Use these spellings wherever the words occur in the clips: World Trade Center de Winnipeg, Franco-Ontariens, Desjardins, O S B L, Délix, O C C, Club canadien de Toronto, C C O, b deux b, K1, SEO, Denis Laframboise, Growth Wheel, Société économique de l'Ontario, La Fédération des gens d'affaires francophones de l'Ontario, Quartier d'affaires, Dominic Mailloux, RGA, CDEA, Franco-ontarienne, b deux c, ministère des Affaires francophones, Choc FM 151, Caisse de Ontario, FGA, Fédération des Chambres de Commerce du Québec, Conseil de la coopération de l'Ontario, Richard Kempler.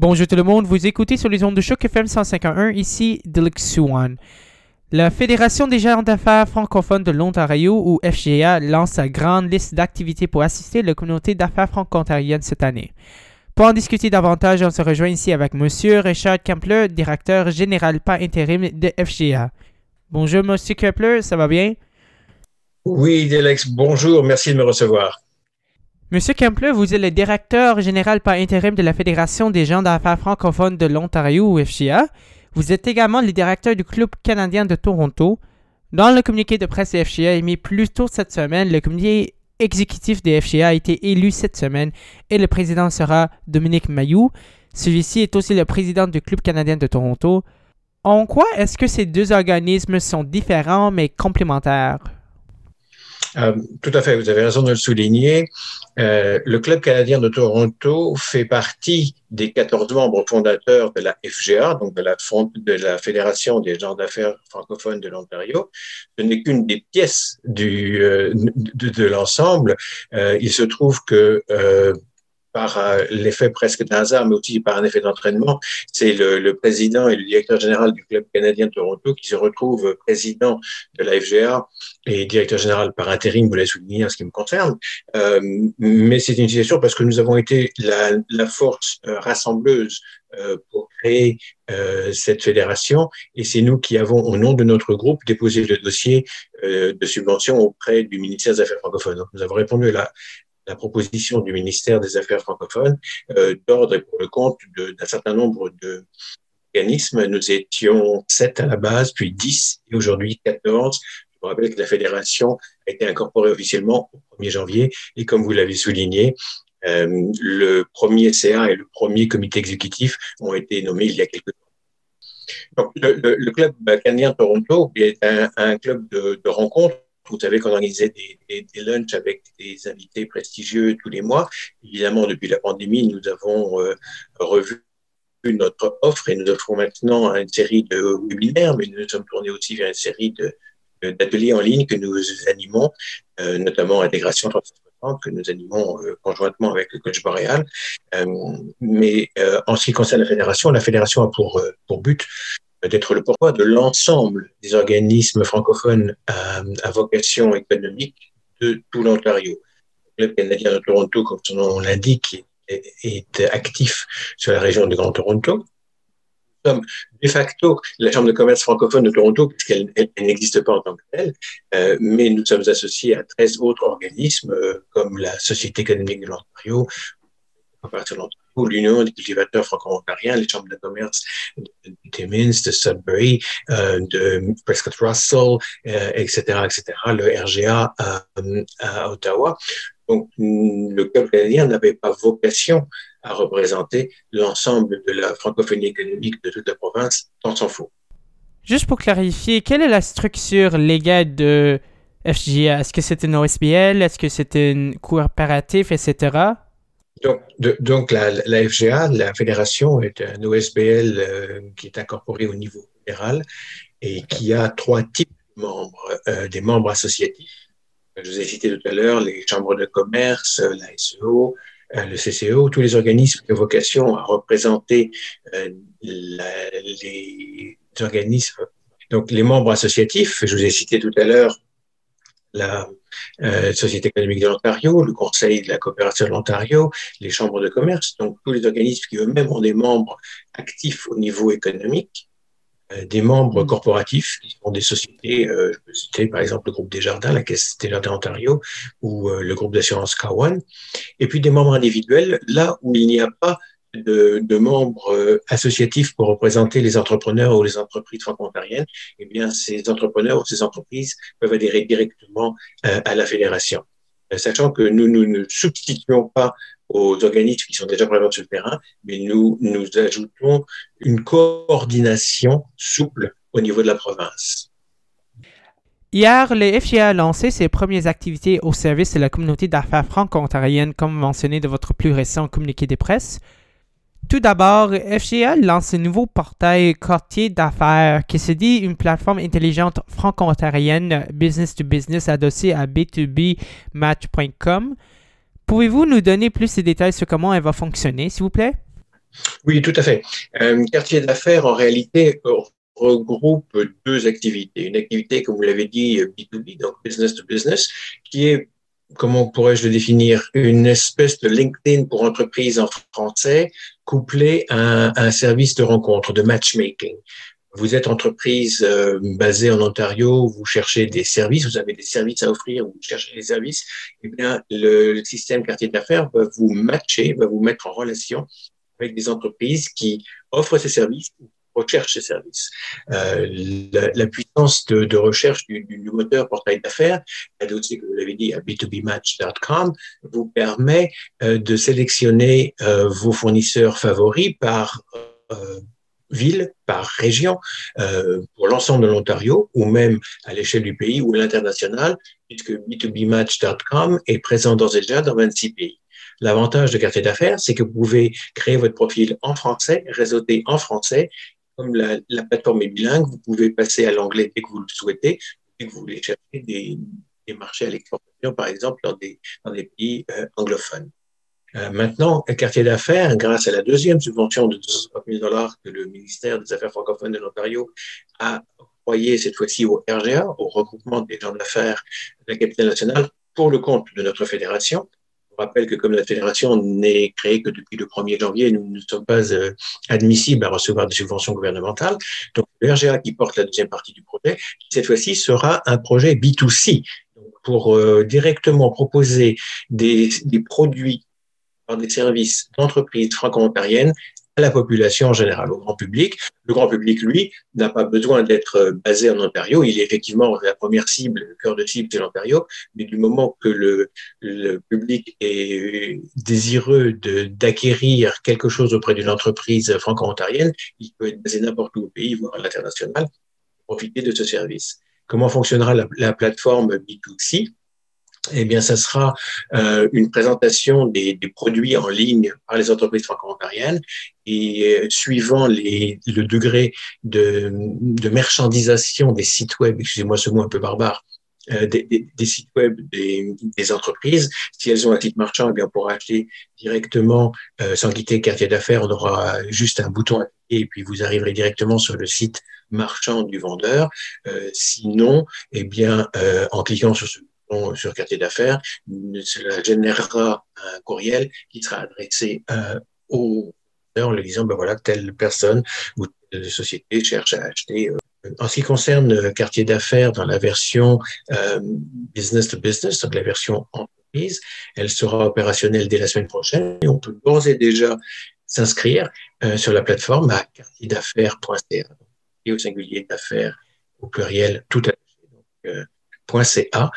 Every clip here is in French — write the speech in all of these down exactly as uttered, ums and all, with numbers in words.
Bonjour tout le monde, vous écoutez sur les ondes de Choc F M cent cinquante et un, ici Délix. La Fédération des gens d'affaires francophones de l'Ontario, ou F G A, lance sa grande liste d'activités pour assister la communauté d'affaires franco-ontarienne cette année. Pour en discuter davantage, on se rejoint ici avec M. Richard Kempler, directeur général par intérim de F G A. Bonjour M. Kempler, ça va bien? Oui, Délix, bonjour, merci de me recevoir. Monsieur Kempler, vous êtes le directeur général par intérim de la Fédération des gens d'affaires francophones de l'Ontario, ou F G A. Vous êtes également le directeur du Club canadien de Toronto. Dans le communiqué de presse de F G A émis plus tôt cette semaine, le comité exécutif de F G A a été élu cette semaine et le président sera Dominic Mailloux. Celui-ci est aussi le président du Club canadien de Toronto. En quoi est-ce que ces deux organismes sont différents mais complémentaires? Euh, tout à fait, vous avez raison de le souligner. Euh, le Club canadien de Toronto fait partie des quatorze membres fondateurs de la F G A, donc de la, fond- de la Fédération des gens d'affaires francophones de l'Ontario. Ce n'est qu'une des pièces du, euh, de, de l'ensemble. Euh, il se trouve que... Euh, par euh, l'effet presque d'un hasard, mais aussi par un effet d'entraînement, c'est le, le président et le directeur général du Club canadien de Toronto qui se retrouve président de la F G A et directeur général par intérim, vous l'avez souligné en ce qui me concerne. Euh, mais c'est une situation parce que nous avons été la, la force euh, rassembleuse euh, pour créer euh, cette fédération et c'est nous qui avons, au nom de notre groupe, déposé le dossier euh, de subvention auprès du ministère des Affaires francophones. Donc, nous avons répondu à la la proposition du ministère des Affaires francophones euh, d'ordre et pour le compte de, d'un certain nombre d'organismes. Nous étions sept à la base, puis dix, et aujourd'hui quatorze. Je vous rappelle que la fédération a été incorporée officiellement au premier janvier, et comme vous l'avez souligné, euh, le premier C A et le premier comité exécutif ont été nommés il y a quelques temps. Donc, le, le, le club canadien Toronto est un, un club de, de rencontres. Vous savez qu'on organisait des, des, des lunchs avec des invités prestigieux tous les mois. Évidemment, depuis la pandémie, nous avons euh, revu notre offre et nous offrons maintenant une série de webinaires, mais nous sommes tournés aussi vers une série de, de, d'ateliers en ligne que nous animons, euh, notamment Intégration trois cent soixante que nous animons euh, conjointement avec le Coach Boréal. Euh, mais euh, en ce qui concerne la fédération, la fédération a pour, euh, pour but d'être le pourquoi de l'ensemble des organismes francophones à, à vocation économique de tout l'Ontario. Le Club canadien de Toronto, comme son nom l'indique, est, est actif sur la région du Grand Toronto. Nous sommes de facto la Chambre de commerce francophone de Toronto, puisqu'elle elle, elle n'existe pas en tant que telle, euh, mais nous sommes associés à treize autres organismes, euh, comme la Société économique de l'Ontario, l'Union des cultivateurs franco-ontariens, les chambres de commerce de Timmins, de Sudbury, euh, de Prescott Russell, euh, et cetera, et cetera, le R G A à, à Ottawa. Donc, le Club canadien n'avait pas vocation à représenter l'ensemble de la francophonie économique de toute la province, tant s'en faut. Juste pour clarifier, quelle est la structure légale de F G A? Est-ce que c'est une O S B L? Est-ce que c'est une coopérative, et cetera? Donc, de, donc la, la F G A, la fédération, est un O S B L euh, qui est incorporé au niveau fédéral et qui a trois types de membres, euh, des membres associatifs. Je vous ai cité tout à l'heure les chambres de commerce, la S E O, euh, le C C O, tous les organismes qui ont vocation à représenter euh, la, les organismes. Donc, les membres associatifs, je vous ai cité tout à l'heure la euh, Société économique de l'Ontario, le Conseil de la coopération de l'Ontario, les chambres de commerce, donc tous les organismes qui eux-mêmes ont des membres actifs au niveau économique, euh, des membres corporatifs qui sont des sociétés, euh, je peux citer par exemple le groupe Desjardins, la Caisse de Ontario ou euh, le groupe d'assurance K un, et puis des membres individuels, là où il n'y a pas de, de membres euh, associatifs pour représenter les entrepreneurs ou les entreprises franco-ontariennes, eh bien, ces entrepreneurs ou ces entreprises peuvent adhérer directement euh, à la fédération. Euh, sachant que nous, nous ne substituons pas aux organismes qui sont déjà présents sur le terrain, mais nous, nous ajoutons une coordination souple au niveau de la province. Hier, le F G A a lancé ses premières activités au service de la communauté d'affaires franco-ontarienne, comme mentionné dans votre plus récent communiqué de presse. Tout d'abord, F G A lance un nouveau portail Quartier d'affaires qui se dit une plateforme intelligente franco-ontarienne business to business adossée à b deux b match point com. Pouvez-vous nous donner plus de détails sur comment elle va fonctionner, s'il vous plaît? Oui, tout à fait. Euh, quartier d'affaires, en réalité, regroupe deux activités. Une activité, comme vous l'avez dit, B deux B, donc business to business, qui est, comment pourrais-je le définir, une espèce de LinkedIn pour entreprises en français, couplée à, à un service de rencontre, de matchmaking. Vous êtes entreprise euh, basée en Ontario, vous cherchez des services, vous avez des services à offrir, vous cherchez des services, eh bien, le, le système quartier d'affaires va vous matcher, va vous mettre en relation avec des entreprises qui offrent ces services ou recherchent ces services. Euh, la, la puissance de, de recherche du, du moteur portail d'affaires, la dossier que vous l'avez dit à b deux b match point com, vous permet euh, de sélectionner euh, vos fournisseurs favoris par euh, ville, par région, euh, pour l'ensemble de l'Ontario ou même à l'échelle du pays ou à l'international, puisque b deux b match point com est présent d'ores et déjà dans vingt-six pays. L'avantage de quartier d'affaires, c'est que vous pouvez créer votre profil en français, réseauter en français. Comme la, la plateforme est bilingue, vous pouvez passer à l'anglais dès que vous le souhaitez, dès que vous voulez chercher des, des marchés à l'exportation, par exemple, dans des, dans des pays euh, anglophones. Euh, maintenant, un quartier d'affaires, grâce à la deuxième subvention de deux cent cinquante mille dollars que le ministère des Affaires francophones de l'Ontario a octroyée cette fois-ci au R G A, au regroupement des gens d'affaires de la capitale nationale, pour le compte de notre fédération. Je vous rappelle que comme la fédération n'est créée que depuis le premier janvier, nous ne sommes pas euh, admissibles à recevoir des subventions gouvernementales. Donc, le R G A qui porte la deuxième partie du projet, cette fois-ci sera un projet B deux C, donc pour euh, directement proposer des, des produits des services d'entreprises franco-ontariennes à la population en général, au grand public. Le grand public, lui, n'a pas besoin d'être basé en Ontario. Il est effectivement la première cible, le cœur de cible, c'est l'Ontario, mais du moment que le, le public est désireux de, d'acquérir quelque chose auprès d'une entreprise franco-ontarienne, il peut être basé n'importe où au pays, voire à l'international, pour profiter de ce service. Comment fonctionnera la, la plateforme B deux C? Eh bien, ça sera euh, une présentation des, des produits en ligne par les entreprises franco-ontariennes et euh, suivant les, le degré de, de marchandisation des sites web, excusez-moi ce mot un peu barbare, euh, des, des, des sites web des, des entreprises. Si elles ont un site marchand, eh bien, on pourra acheter directement euh, sans quitter quartier d'affaires, on aura juste un bouton et puis vous arriverez directement sur le site marchand du vendeur. Euh, sinon, eh bien, euh, en cliquant sur ce sur quartier d'affaires, cela générera un courriel qui sera adressé euh, au vendeur en lui disant ben voilà, telle personne ou telle société cherche à acheter. En ce qui concerne quartier d'affaires dans la version euh, business to business, donc la version entreprise, elle sera opérationnelle dès la semaine prochaine et on peut d'ores et déjà s'inscrire euh, sur la plateforme à quartier d'affaires point c a et au singulier d'affaires au pluriel tout à fait, donc, euh, .ca.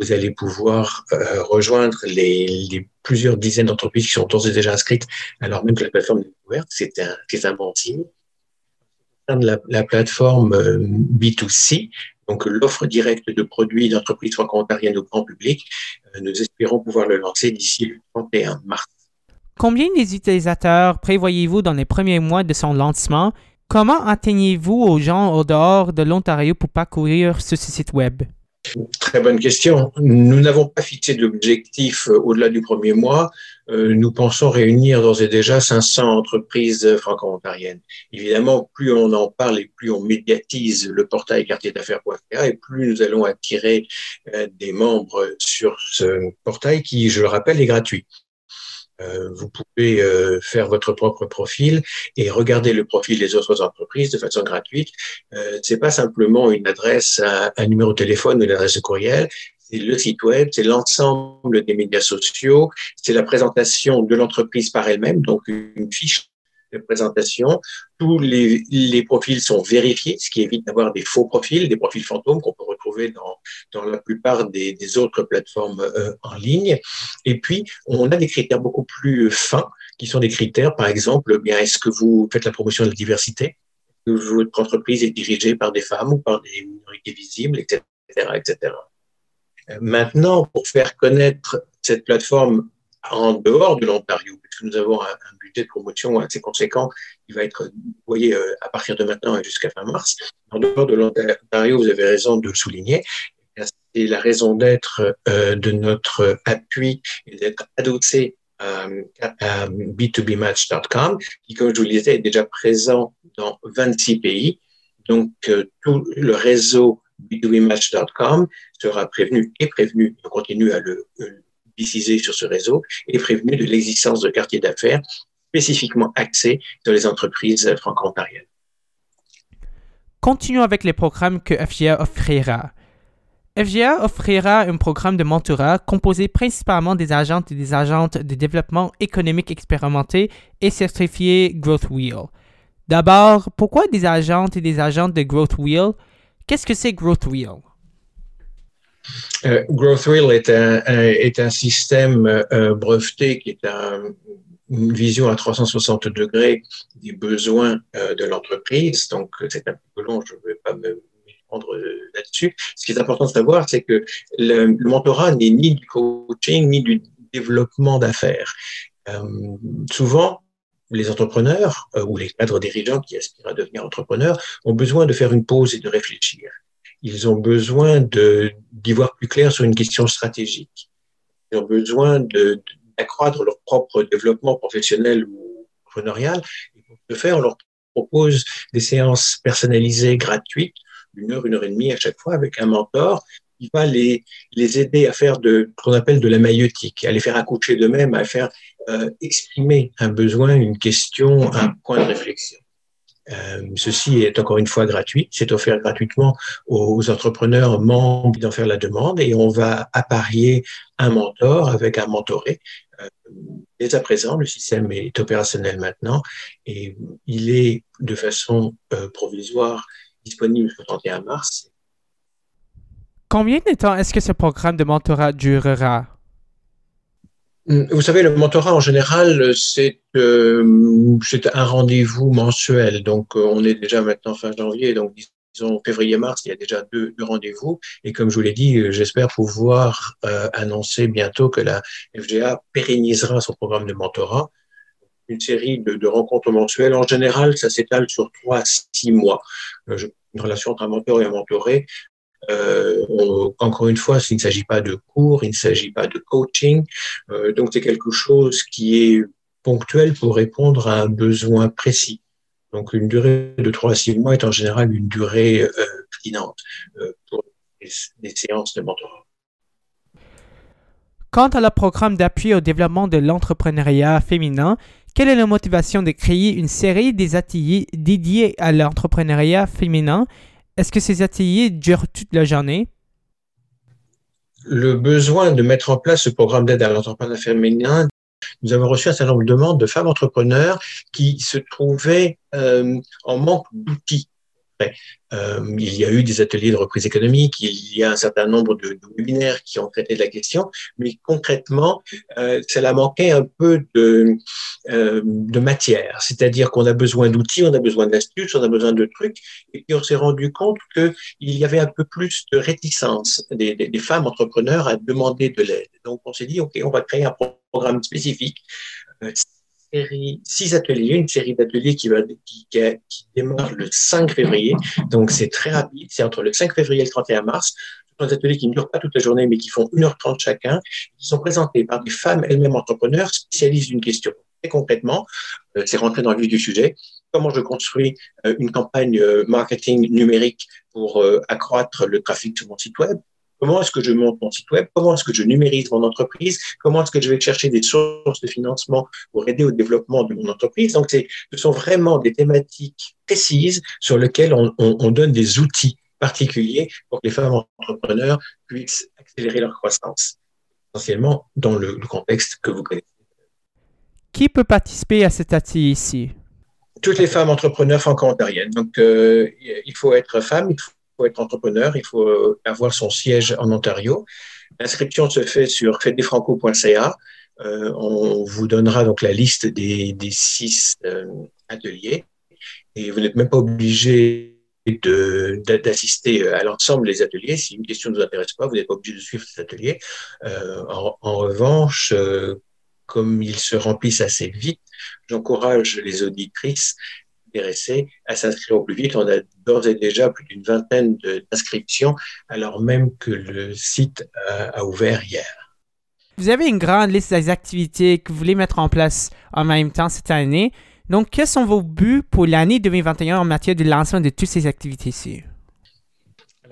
Vous allez pouvoir euh, rejoindre les, les plusieurs dizaines d'entreprises qui sont d'ores et déjà inscrites, alors même que la plateforme est ouverte. C'est un, c'est un bon signe. La, la plateforme euh, B deux C, donc l'offre directe de produits d'entreprises franco-ontariennes au grand public, euh, nous espérons pouvoir le lancer d'ici le trente et un mars. Combien d'utilisateurs prévoyez-vous dans les premiers mois de son lancement? Comment atteignez-vous aux gens au dehors de l'Ontario pour parcourir ce site web? Très bonne question. Nous n'avons pas fixé d'objectif au-delà du premier mois. Nous pensons réunir d'ores et déjà cinq cents entreprises franco-ontariennes. Évidemment, plus on en parle et plus on médiatise le portail quartier d'affaires point c a et plus nous allons attirer des membres sur ce portail qui, je le rappelle, est gratuit. Euh, vous pouvez euh, faire votre propre profil et regarder le profil des autres entreprises de façon gratuite. Euh, c'est pas simplement une adresse, un, un numéro de téléphone ou une adresse de courriel. C'est le site web, c'est l'ensemble des médias sociaux, c'est la présentation de l'entreprise par elle-même, donc une fiche de présentation. Tous les, les profils sont vérifiés, ce qui évite d'avoir des faux profils, des profils fantômes qu'on peut retrouver dans, dans la plupart des, des autres plateformes euh, en ligne. Et puis, on a des critères beaucoup plus fins, qui sont des critères, par exemple, bien, est-ce que vous faites la promotion de la diversité? Est-ce que votre entreprise est dirigée par des femmes ou par des minorités visibles, et cetera, et cetera. Maintenant, pour faire connaître cette plateforme en dehors de l'Ontario, puisque nous avons un, un budget de promotion assez conséquent qui va être déployé à partir de maintenant et jusqu'à fin mars. En dehors de l'Ontario, vous avez raison de le souligner, c'est la raison d'être euh, de notre appui et d'être adossé euh, euh, b deux b match point com, qui, comme je vous le disais, est déjà présent dans vingt-six pays. Donc, euh, tout le réseau b deux b match point com sera prévenu et prévenu, on continue à le préciser sur ce réseau, et prévenu de l'existence de quartiers d'affaires spécifiquement axés sur les entreprises franco-ontariennes. Continuons avec les programmes que F G A offrira. F G A offrira un programme de mentorat composé principalement des agentes et des agentes de développement économique expérimentés et certifiés Growth Wheel. D'abord, pourquoi des agentes et des agentes de Growth Wheel? Qu'est-ce que c'est Growth Wheel? Euh, Growth Wheel est un, un, est un système euh, breveté qui est un, une vision à trois cent soixante degrés des besoins euh, de l'entreprise. Donc, c'est un peu long, je ne vais pas me prendre là-dessus. Ce qui est important de savoir, c'est que le, le mentorat n'est ni du coaching, ni du développement d'affaires. Euh, souvent, les entrepreneurs euh, ou les cadres dirigeants qui aspirent à devenir entrepreneurs ont besoin de faire une pause et de réfléchir. Ils ont besoin de, d'y voir plus clair sur une question stratégique. Ils ont besoin de, d'accroître leur propre développement professionnel ou entrepreneurial. Et pour ce faire, on leur propose des séances personnalisées gratuites, une heure, une heure et demie à chaque fois, avec un mentor qui va les, les aider à faire de ce qu'on appelle de la maïeutique, à les faire accoucher d'eux-mêmes, à faire euh, exprimer un besoin, une question, un point de réflexion. Euh, ceci est encore une fois gratuit, c'est offert gratuitement aux entrepreneurs membres d'en faire la demande et on va apparier un mentor avec un mentoré. Euh, dès à présent, le système est opérationnel maintenant et il est de façon euh, provisoire disponible jusqu'au trente et un mars. Combien de temps est-ce que ce programme de mentorat durera? Vous savez, le mentorat en général, c'est, euh, c'est un rendez-vous mensuel. Donc, on est déjà maintenant fin janvier, donc disons février-mars, il y a déjà deux, deux rendez-vous. Et comme je vous l'ai dit, j'espère pouvoir euh, annoncer bientôt que la F G A pérennisera son programme de mentorat. Une série de, de rencontres mensuelles. En général, ça s'étale sur trois à six mois. Une relation entre un mentor et un mentoré. Euh, on, encore une fois, il ne s'agit pas de cours, il ne s'agit pas de coaching. Euh, donc, c'est quelque chose qui est ponctuel pour répondre à un besoin précis. Donc, une durée de trois à six mois est en général une durée euh, pertinente euh, pour les, les séances de mentorat. Quant à le programme d'appui au développement de l'entrepreneuriat féminin, quelle est la motivation de créer une série des ateliers dédiés à l'entrepreneuriat féminin? Est-ce que ces ateliers durent toute la journée? Le besoin de mettre en place ce programme d'aide à l'entrepreneuriat féminin, nous avons reçu un certain nombre de demandes de femmes entrepreneurs qui se trouvaient euh, en manque d'outils. Euh, il y a eu des ateliers de reprise économique, il y a un certain nombre de, de webinaires qui ont traité de la question, mais concrètement, euh, cela manquait un peu de, euh, de matière, c'est-à-dire qu'on a besoin d'outils, on a besoin d'astuces, on a besoin de trucs, et puis on s'est rendu compte qu'il y avait un peu plus de réticence des, des, des femmes entrepreneurs à demander de l'aide. Donc on s'est dit, ok, on va créer un programme spécifique, euh, six ateliers, une série d'ateliers qui, va, qui, qui démarre le cinq février, donc c'est très rapide, c'est entre le cinq février et le trente et un mars, ce sont des ateliers qui ne durent pas toute la journée, mais qui font une heure trente chacun, qui sont présentés par des femmes elles-mêmes entrepreneurs spécialistes d'une question. Très concrètement, euh, c'est rentré dans le vif du sujet, comment je construis euh, une campagne euh, marketing numérique pour euh, accroître le trafic sur mon site web, comment est-ce que je monte mon site web? Comment est-ce que je numérise mon entreprise? Comment est-ce que je vais chercher des sources de financement pour aider au développement de mon entreprise? Donc, c'est, ce sont vraiment des thématiques précises sur lesquelles on, on, on donne des outils particuliers pour que les femmes entrepreneurs puissent accélérer leur croissance, essentiellement dans le, le contexte que vous connaissez. Qui peut participer à cet atelier ici? Toutes les femmes entrepreneurs franco-ontariennes. Donc, euh, il faut être femme, il faut Il faut être entrepreneur, il faut avoir son siège en Ontario. L'inscription se fait sur fedefranco point c a. Euh, on vous donnera donc la liste des, des six euh, ateliers. Et vous n'êtes même pas obligé de, d'assister à l'ensemble des ateliers. Si une question ne vous intéresse pas, vous n'êtes pas obligé de suivre cet atelier. Euh, en, en revanche, euh, comme ils se remplissent assez vite, j'encourage les auditrices intéressés à s'inscrire au plus vite. On a d'ores et déjà plus d'une vingtaine d'inscriptions, alors même que le site a, a ouvert hier. Vous avez une grande liste des activités que vous voulez mettre en place en même temps cette année. Donc, quels sont vos buts pour l'année deux mille vingt et un en matière de lancement de toutes ces activités-ci?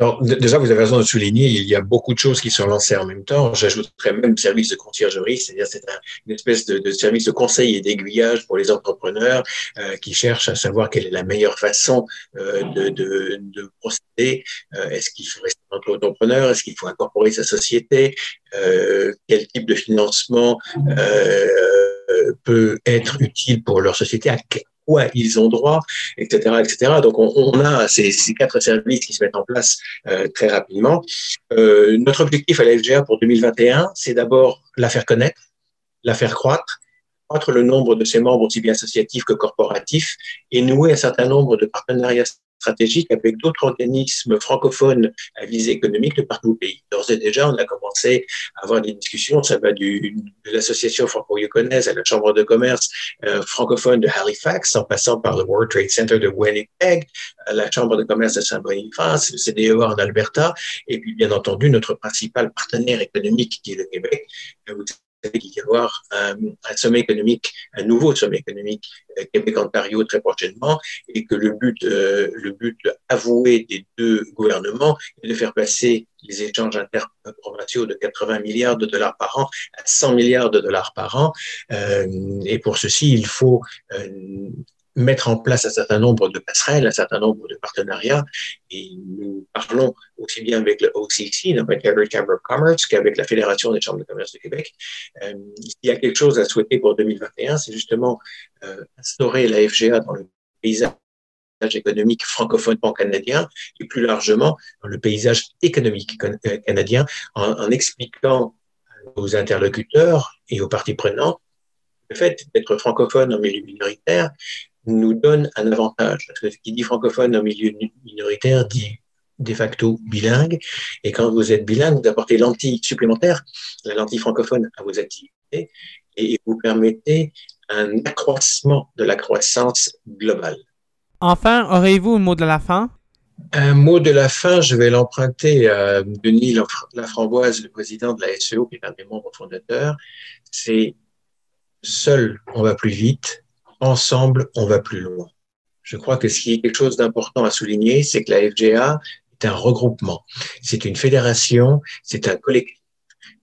Alors, d- déjà, vous avez raison de souligner, il y a beaucoup de choses qui sont lancées en même temps. J'ajouterais même le service de conciergerie, c'est-à-dire c'est un, une espèce de, de service de conseil et d'aiguillage pour les entrepreneurs euh, qui cherchent à savoir quelle est la meilleure façon euh, de, de, de procéder. Euh, est-ce qu'il faut rester entrepreneur? Est-ce qu'il faut incorporer sa société? Euh, quel type de financement euh, peut être utile pour leur société? À quoi ils ont droit, et cetera, et cetera. Donc, on, on a ces, ces quatre services qui se mettent en place euh, très rapidement. Euh, notre objectif à la F G A pour deux mille vingt et un, c'est d'abord la faire connaître, la faire croître, croître le nombre de ses membres aussi bien associatifs que corporatifs et nouer un certain nombre de partenariats stratégiques avec d'autres organismes francophones à visée économique de partout au pays. D'ores et déjà, on a commencé à avoir des discussions, ça va du, de l'association franco-yukonaise à la Chambre de commerce euh, francophone de Halifax, en passant par le World Trade Center de Winnipeg, à la Chambre de commerce de Saint-Boniface, le C D E A en Alberta, et puis bien entendu notre principal partenaire économique qui est le Québec. Vous savez qu'il va y avoir un, un sommet économique, un nouveau sommet économique Québec-Ontario très prochainement, et que le but, euh, le but avoué des deux gouvernements est de faire passer les échanges interprovinciaux de quatre-vingts milliards de dollars par an à cent milliards de dollars par an. Euh, et pour ceci, il faut euh, mettre en place un certain nombre de passerelles, un certain nombre de partenariats. Et nous parlons aussi bien avec le O C C, l'Ontario Chamber of Commerce, qu'avec la Fédération des Chambres de Commerce du Québec. Euh, il y a quelque chose à souhaiter pour deux mille vingt et un, c'est justement euh, instaurer la F G A dans le paysage économique francophone pan-canadien et plus largement dans le paysage économique canadien en, en expliquant aux interlocuteurs et aux parties prenantes le fait d'être francophone en milieu minoritaire nous donne un avantage. Parce que ce qui dit francophone en milieu minoritaire dit de facto bilingue. Et quand vous êtes bilingue, vous apportez lentille supplémentaire, la lentille francophone à vos activités, et vous permettez un accroissement de la croissance globale. Enfin, auriez-vous un mot de la fin? Un mot de la fin, je vais l'emprunter à Denis Laframboise, le président de la S E O, qui est un des membres fondateurs. C'est « Seul, on va plus vite. » Ensemble, on va plus loin. Je crois que ce qui est quelque chose d'important à souligner, c'est que la F G A est un regroupement. C'est une fédération, c'est un collectif.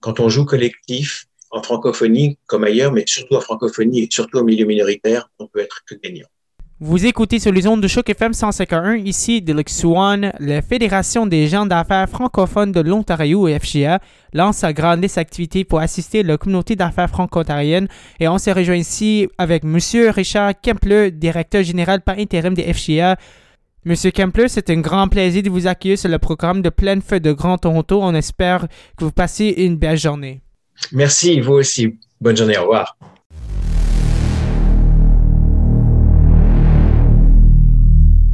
Quand on joue collectif, en francophonie comme ailleurs, mais surtout en francophonie et surtout au milieu minoritaire, on peut être que gagnant. Vous écoutez sur les ondes de Choc F M cent cinquante et un, ici Délix, la Fédération des gens d'affaires francophones de l'Ontario et F G A lance sa grande liste d'activités pour assister la communauté d'affaires franco-ontarienne et on se rejoint ici avec M. Richard Kempler, directeur général par intérim des F G A. M. Kempler, c'est un grand plaisir de vous accueillir sur le programme de pleine feu de Grand Toronto. On espère que vous passez une belle journée. Merci, vous aussi. Bonne journée, au revoir.